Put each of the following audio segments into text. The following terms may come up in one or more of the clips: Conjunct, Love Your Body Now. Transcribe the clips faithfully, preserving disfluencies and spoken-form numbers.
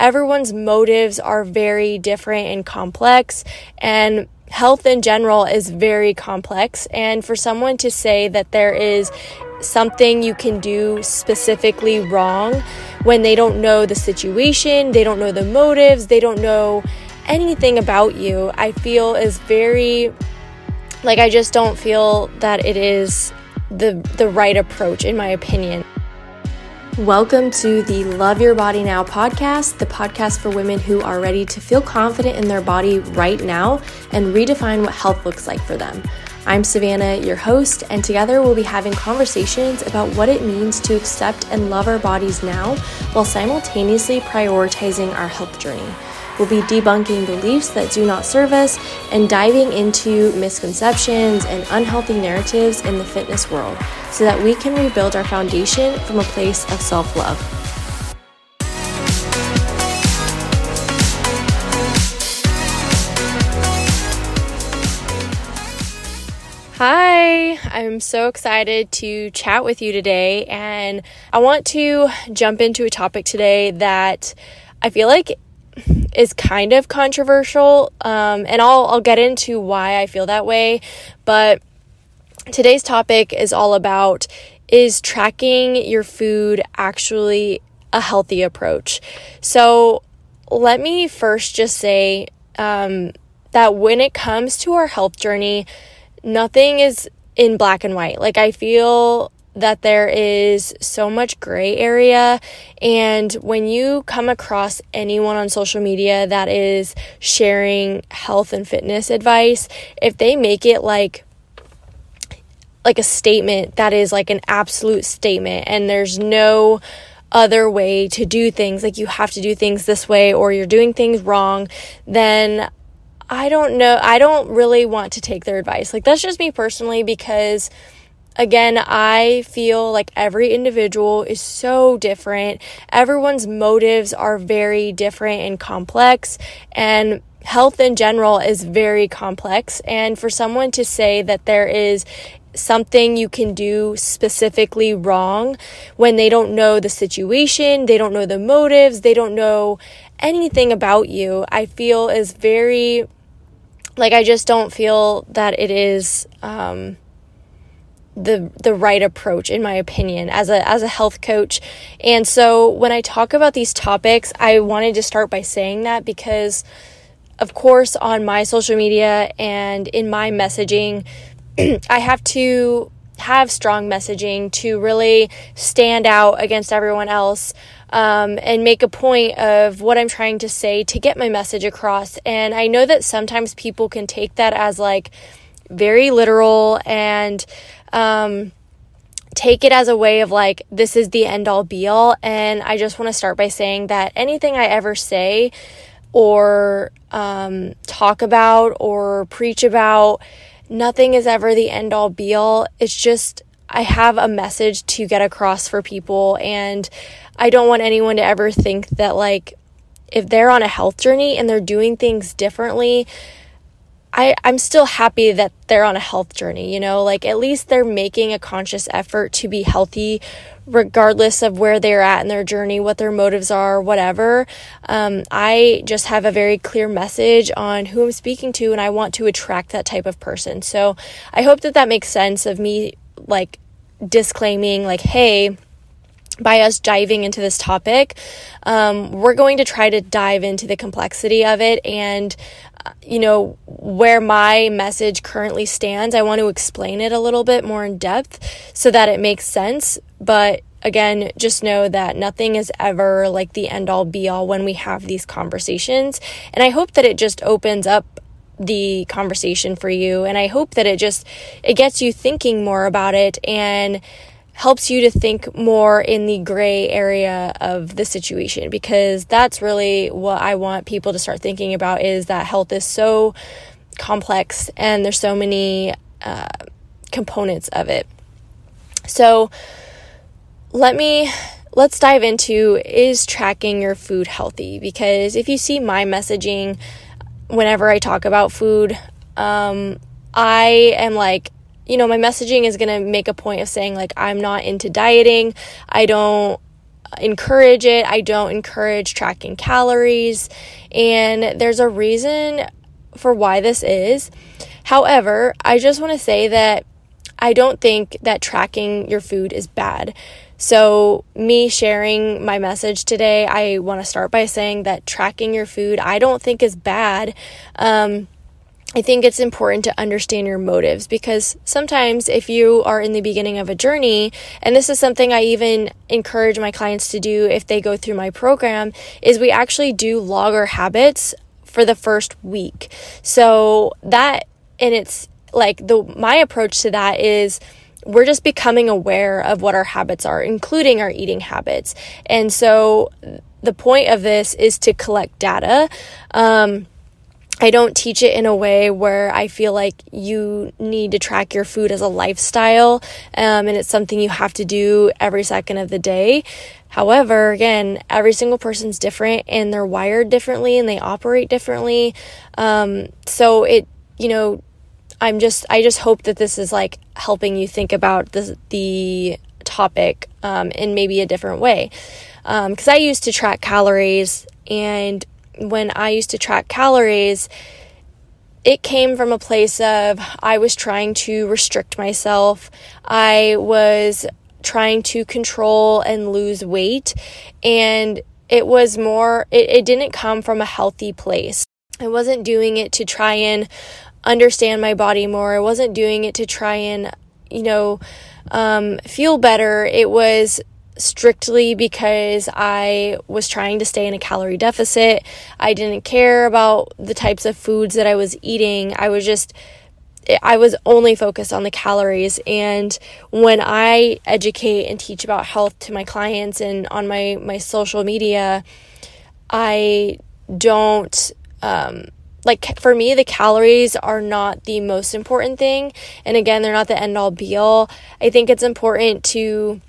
everyone's motives are very different and complex, and health in general is very complex. And for someone to say that there is something you can do specifically wrong when they don't know the situation, they don't know the motives, they don't know anything about you, I feel is very, like, I just don't feel that it is the the right approach, in my opinion. Welcome to the Love Your Body Now podcast, the podcast for women who are ready to feel confident in their body right now and redefine what health looks like for them. I'm Savannah, your host, and together we'll be having conversations about what it means to accept and love our bodies now while simultaneously prioritizing our health journey. We'll be debunking beliefs that do not serve us and diving into misconceptions and unhealthy narratives in the fitness world so that we can rebuild our foundation from a place of self-love. Hi, I'm so excited to chat with you today, and I want to jump into a topic today that I feel like is kind of controversial, um, and I'll I'll get into why I feel that way. But today's topic is all about, is tracking your food actually a healthy approach? So let me first just say um, that when it comes to our health journey, nothing is in black and white. Like, I feel that there is so much gray area, and when you come across anyone on social media that is sharing health and fitness advice, if they make it like like a statement that is like an absolute statement and there's no other way to do things, like you have to do things this way or you're doing things wrong, then I don't know, I don't really want to take their advice. Like, that's just me personally, because again, I feel like every individual is so different. Everyone's motives are very different and complex, and health in general is very complex. And for someone to say that there is something you can do specifically wrong when they don't know the situation, they don't know the motives, they don't know anything about you, I feel is very, like, I just don't feel that it is um the the right approach, in my opinion, as a as a health coach. And so when I talk about these topics, I wanted to start by saying that, because of course on my social media and in my messaging I have to have strong messaging to really stand out against everyone else, um, and make a point of what I'm trying to say to get my message across. And I know that sometimes people can take that as like very literal and um, take it as a way of like, this is the end all be all. And I just want to start by saying that anything I ever say or um, talk about or preach about, nothing is ever the end all be all. It's just, I have a message to get across for people, and I don't want anyone to ever think that like, if they're on a health journey and they're doing things differently, I, I'm still happy that they're on a health journey, you know, like at least they're making a conscious effort to be healthy, regardless of where they're at in their journey, what their motives are, whatever. Um, I just have a very clear message on who I'm speaking to, and I want to attract that type of person. So I hope that that makes sense of me, like, disclaiming like, hey, by us diving into this topic, um, we're going to try to dive into the complexity of it, and you know, where my message currently stands, I want to explain it a little bit more in depth so that it makes sense. But again, just know that nothing is ever like the end all be all when we have these conversations. And I hope that it just opens up the conversation for you. And I hope that it just, it gets you thinking more about it and helps you to think more in the gray area of the situation, because that's really what I want people to start thinking about, is that health is so complex and there's so many uh, components of it. So let me, let's dive into, is tracking your food healthy? Because if you see my messaging, whenever I talk about food, um, I am like, you know, my messaging is going to make a point of saying like, I'm not into dieting. I don't encourage it. I don't encourage tracking calories, and there's a reason for why this is. However, I just want to say that I don't think that tracking your food is bad. So me sharing my message today, I want to start by saying that tracking your food, I don't think is bad. Um, I think it's important to understand your motives, because sometimes if you are in the beginning of a journey, and this is something I even encourage my clients to do if they go through my program, is we actually do log our habits for the first week. So that, and it's like the my approach to that is, we're just becoming aware of what our habits are, including our eating habits. And so the point of this is to collect data. Um, I don't teach it in a way where I feel like you need to track your food as a lifestyle, um, and it's something you have to do every second of the day. However, again, every single person's different, and they're wired differently, and they operate differently. Um, so it, you know, I'm just, I just hope that this is like helping you think about the the topic um, in maybe a different way. Um, 'cause I used to track calories, and when I used to track calories, it came from a place of I was trying to restrict myself. I was trying to control and lose weight, and it was more, it, it didn't come from a healthy place. I wasn't doing it to try and understand my body more. I wasn't doing it to try and, you know, um, feel better. It was strictly because I was trying to stay in a calorie deficit. I didn't care about the types of foods that I was eating. I was just, I was only focused on the calories. And when I educate and teach about health to my clients and on my, my social media, I don't, um, Like for me, the calories are not the most important thing. And again, they're not the end all be all. I think it's important to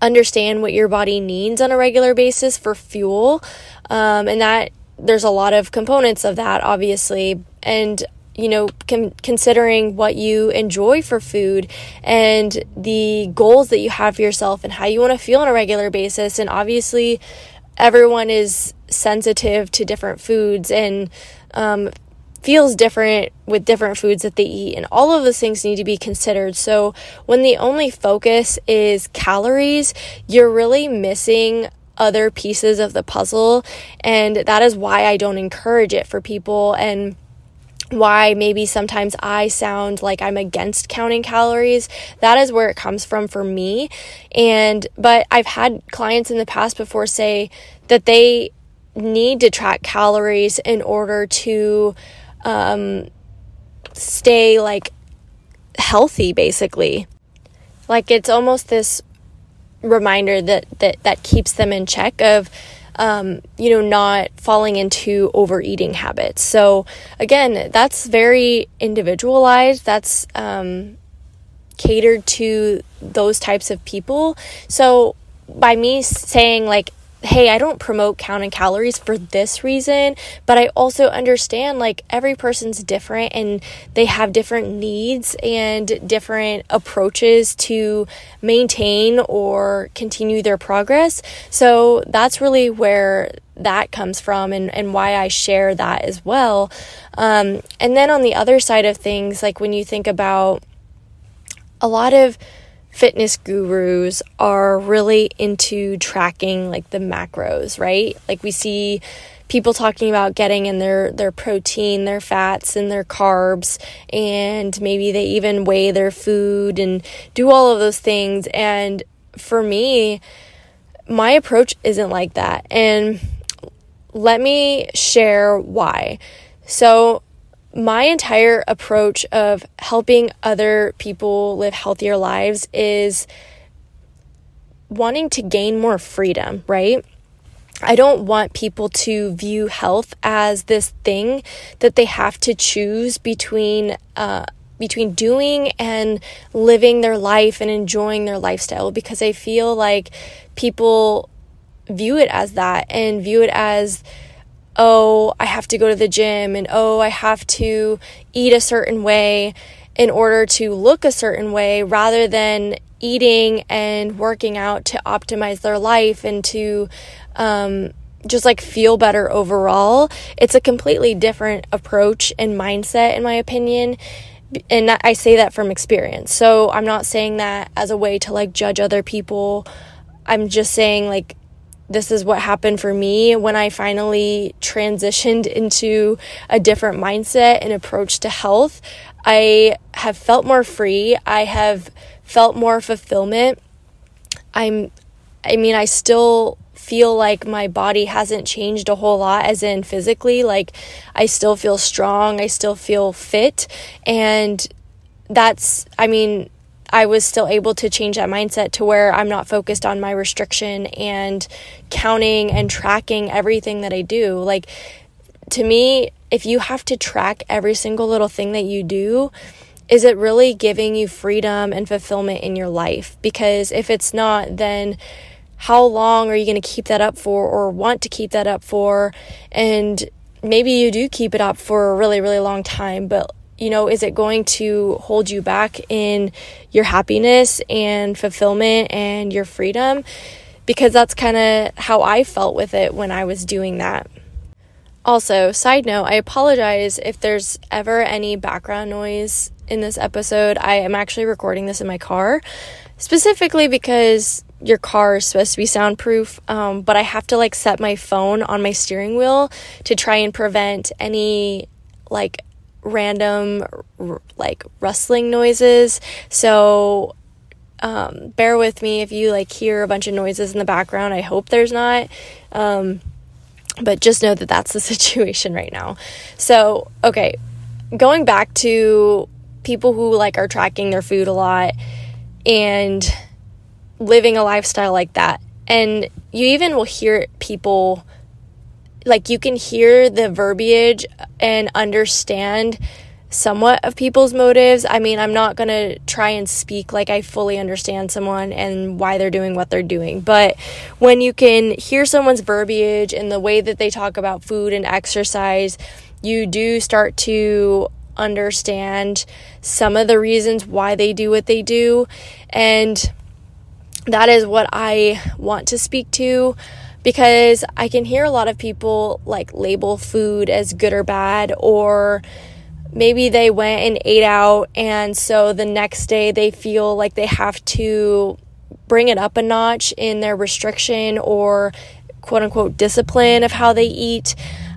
understand what your body needs on a regular basis for fuel. Um, and that there's a lot of components of that, obviously. And, you know, con- considering what you enjoy for food and the goals that you have for yourself and how you want to feel on a regular basis. And obviously, everyone is sensitive to different foods and um, feels different with different foods that they eat, and all of those things need to be considered. So when the only focus is calories, you're really missing other pieces of the puzzle, and that is why I don't encourage it for people, and why maybe sometimes I sound like I'm against counting calories. That is where it comes from for me. And but I've had clients in the past before say that they need to track calories in order to um, stay like healthy, basically. Like it's almost this reminder that that that keeps them in check of um, you know, not falling into overeating habits. So again, that's very individualized. That's um, catered to those types of people. So by me saying like, hey, I don't promote counting calories for this reason, but I also understand like every person's different and they have different needs and different approaches to maintain or continue their progress. So that's really where that comes from, and, and why I share that as well. Um, and then on the other side of things, like when you think about a lot of fitness gurus are really into tracking like the macros, right? Like we see people talking about getting in their, their protein, their fats, and their carbs, and maybe they even weigh their food and do all of those things. And for me, my approach isn't like that. And let me share why. So my entire approach of helping other people live healthier lives is wanting to gain more freedom, right? I don't want people to view health as this thing that they have to choose between uh, between doing and living their life and enjoying their lifestyle, because I feel like people view it as that and view it as, oh, I have to go to the gym, and oh, I have to eat a certain way. in order to look a certain way rather than eating and working out to optimize their life and to um, just like feel better overall. It's a completely different approach and mindset, in my opinion. And I say that from experience. So I'm not saying that as a way to like judge other people. I'm just saying like, this is what happened for me when I finally transitioned into a different mindset and approach to health. I have felt more free. I have felt more fulfillment. I'm, I mean, I still feel like my body hasn't changed a whole lot, as in physically, like I still feel strong. I still feel fit. And that's, I mean, I was still able to change that mindset to where I'm not focused on my restriction and counting and tracking everything that I do. Like, to me, if you have to track every single little thing that you do, is it really giving you freedom and fulfillment in your life? Because if it's not, then how long are you going to keep that up for, or want to keep that up for? And maybe you do keep it up for a really, really long time, but you know, is it going to hold you back in your happiness and fulfillment and your freedom? Because that's kind of how I felt with it when I was doing that. Also, side note, I apologize if there's ever any background noise in this episode. I am actually recording this in my car, specifically because your car is supposed to be soundproof, um, but I have to like set my phone on my steering wheel to try and prevent any like random like rustling noises. So um bear with me if you like hear a bunch of noises in the background. I hope there's not, um but just know that that's the situation right now. So okay, going back to people who like are tracking their food a lot and living a lifestyle like that, and you even will hear people, like you can hear the verbiage and understand somewhat of people's motives. I mean, I'm not going to try and speak like I fully understand someone and why they're doing what they're doing. But when you can hear someone's verbiage and the way that they talk about food and exercise, you do start to understand some of the reasons why they do what they do. And that is what I want to speak to. Because I can hear a lot of people like label food as good or bad, or maybe they went and ate out and so the next day they feel like they have to bring it up a notch in their restriction or quote unquote discipline of how they eat.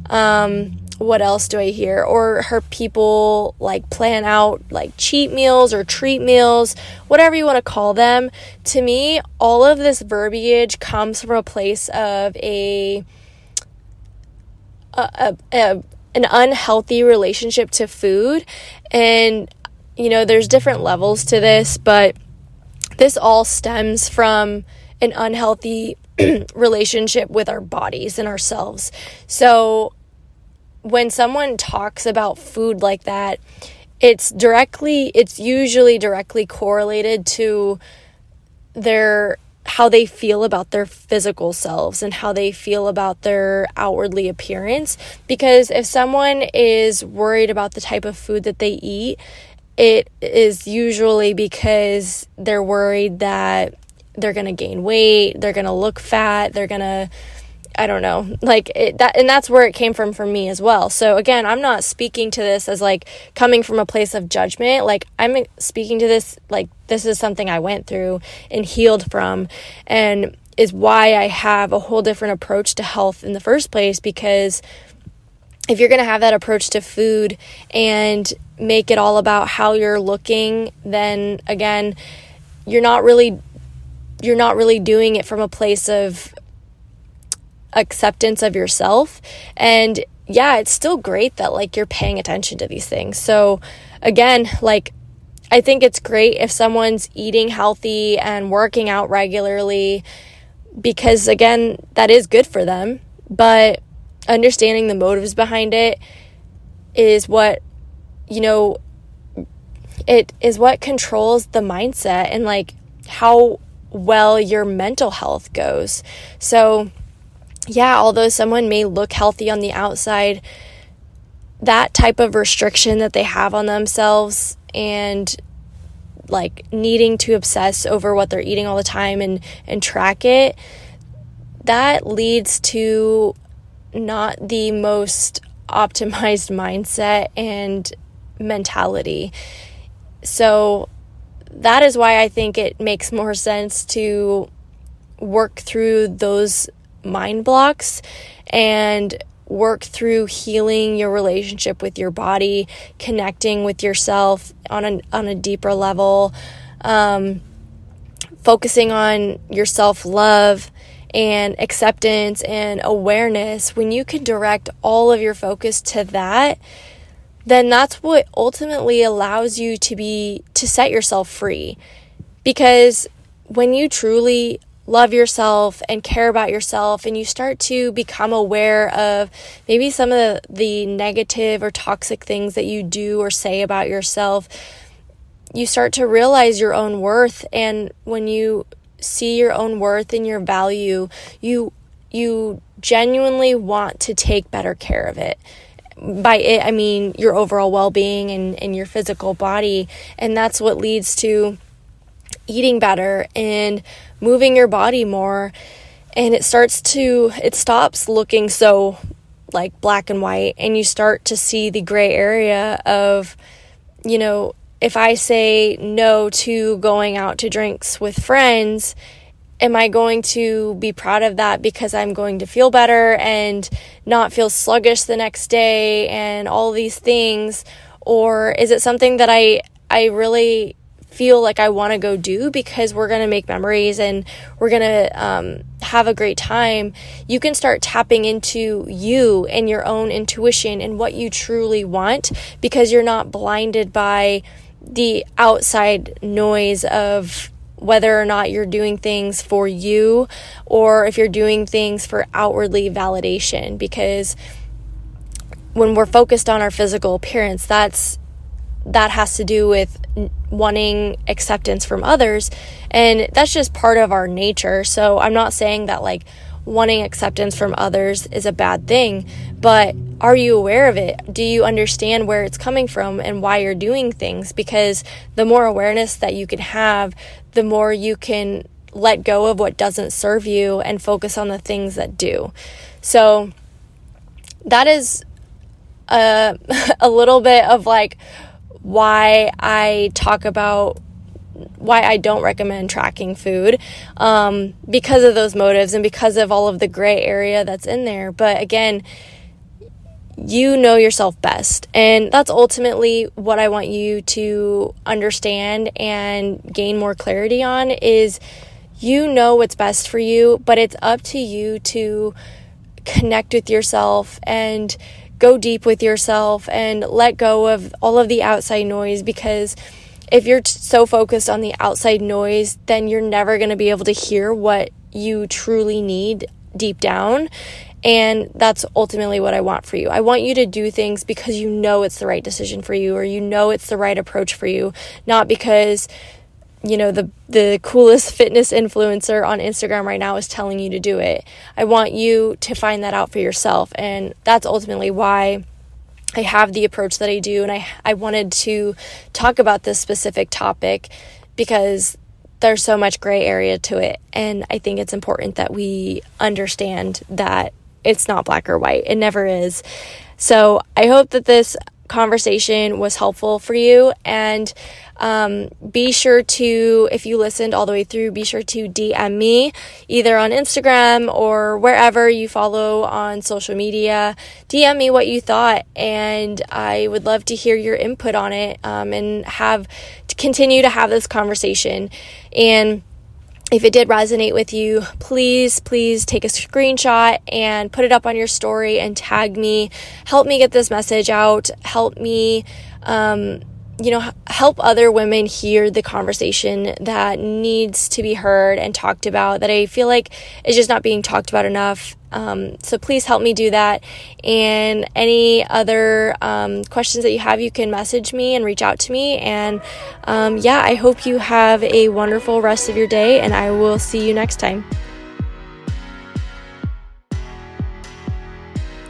Um, what else do I hear? Or her people like plan out like cheat meals or treat meals, whatever you want to call them. To me, all of this verbiage comes from a place of a, a, a, a an unhealthy relationship to food. And, you know, there's different levels to this, but this all stems from an unhealthy relationship with our bodies and ourselves. So when someone talks about food like that, it's directly, it's usually directly correlated to their, how they feel about their physical selves and how they feel about their outwardly appearance. Because if someone is worried about the type of food that they eat, it is usually because they're worried that they're going to gain weight, they're going to look fat, they're going to, I don't know, like it, that, and that's where it came from for me as well. So again, I'm not speaking to this as like coming from a place of judgment. Like I'm speaking to this, like this is something I went through and healed from, and is why I have a whole different approach to health in the first place. Because if you're going to have that approach to food and make it all about how you're looking, then again, you're not really, you're not really doing it from a place of acceptance of yourself. And yeah, it's still great that like you're paying attention to these things. So again, like I think it's great if someone's eating healthy and working out regularly, because again, that is good for them. But understanding the motives behind it is what, you know, it is what controls the mindset and like how well your mental health goes. So yeah, although someone may look healthy on the outside, that type of restriction that they have on themselves and like needing to obsess over what they're eating all the time and, and track it, that leads to not the most optimized mindset and mentality. So that is why I think it makes more sense to work through those mind blocks and work through healing your relationship with your body, connecting with yourself on a, on a deeper level, um, focusing on your self-love and acceptance and awareness. When you can direct all of your focus to that, then that's what ultimately allows you to be, to set yourself free. Because when you truly love yourself and care about yourself, and you start to become aware of maybe some of the, the negative or toxic things that you do or say about yourself, you start to realize your own worth. And when you see your own worth and your value, you you genuinely want to take better care of it. By it, I mean your overall well-being and, and your physical body. And that's what leads to eating better and moving your body more. And it starts to, it stops looking so like black and white, and you start to see the gray area of, you know, if I say no to going out to drinks with friends, am I going to be proud of that because I'm going to feel better and not feel sluggish the next day and all these things? Or is it something that I, I really feel like I want to go do because we're going to make memories and we're going to um, have a great time? You can start tapping into you and your own intuition and what you truly want, because you're not blinded by the outside noise of whether or not you're doing things for you or if you're doing things for outwardly validation. Because when we're focused on our physical appearance, that's that has to do with wanting acceptance from others, and that's just part of our nature. So I'm not saying that like wanting acceptance from others is a bad thing, but are you aware of it? Do you understand where it's coming from and why you're doing things? Because the more awareness that you can have, the more you can let go of what doesn't serve you and focus on the things that do. So that is a, a little bit of like why I talk about why I don't recommend tracking food, um, because of those motives and because of all of the gray area that's in there. But again, you know yourself best, and that's ultimately what I want you to understand and gain more clarity on, is you know what's best for you, but it's up to you to connect with yourself and go deep with yourself and let go of all of the outside noise. Because if you're t- so focused on the outside noise, then you're never going to be able to hear what you truly need deep down. And that's ultimately what I want for you. I want you to do things because you know it's the right decision for you, or you know it's the right approach for you, not because, you know, the the coolest fitness influencer on Instagram right now is telling you to do it. I want you to find that out for yourself. And that's ultimately why I have the approach that I do. And I, I wanted to talk about this specific topic because there's so much gray area to it. And I think it's important that we understand that it's not black or white. It never is. So I hope that this conversation was helpful for you, and um, be sure to, if you listened all the way through, be sure to D M me either on Instagram or wherever you follow on social media. D M me what you thought, and I would love to hear your input on it, um, and have to continue to have this conversation. And if it did resonate with you, please, please take a screenshot and put it up on your story and tag me. Help me get this message out. Help me, um, you know, help other women hear the conversation that needs to be heard and talked about, that I feel like is just not being talked about enough. Um, so please help me do that. And any other um, questions that you have, you can message me and reach out to me. And um, yeah, I hope you have a wonderful rest of your day, and I will see you next time.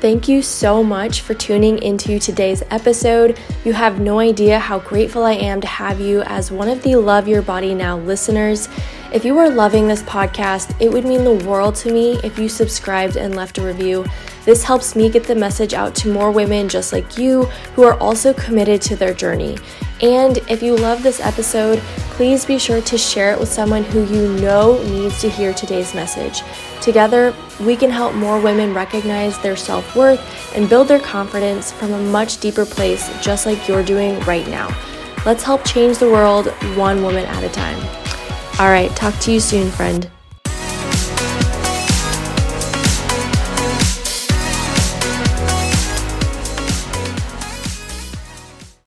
Thank you so much for tuning into today's episode. You have no idea how grateful I am to have you as one of the Love Your Body Now listeners. If you are loving this podcast, it would mean the world to me if you subscribed and left a review. This helps me get the message out to more women just like you who are also committed to their journey. And if you love this episode, please be sure to share it with someone who you know needs to hear today's message. Together, we can help more women recognize their self-worth and build their confidence from a much deeper place, just like you're doing right now. Let's help change the world one woman at a time. All right, talk to you soon, friend.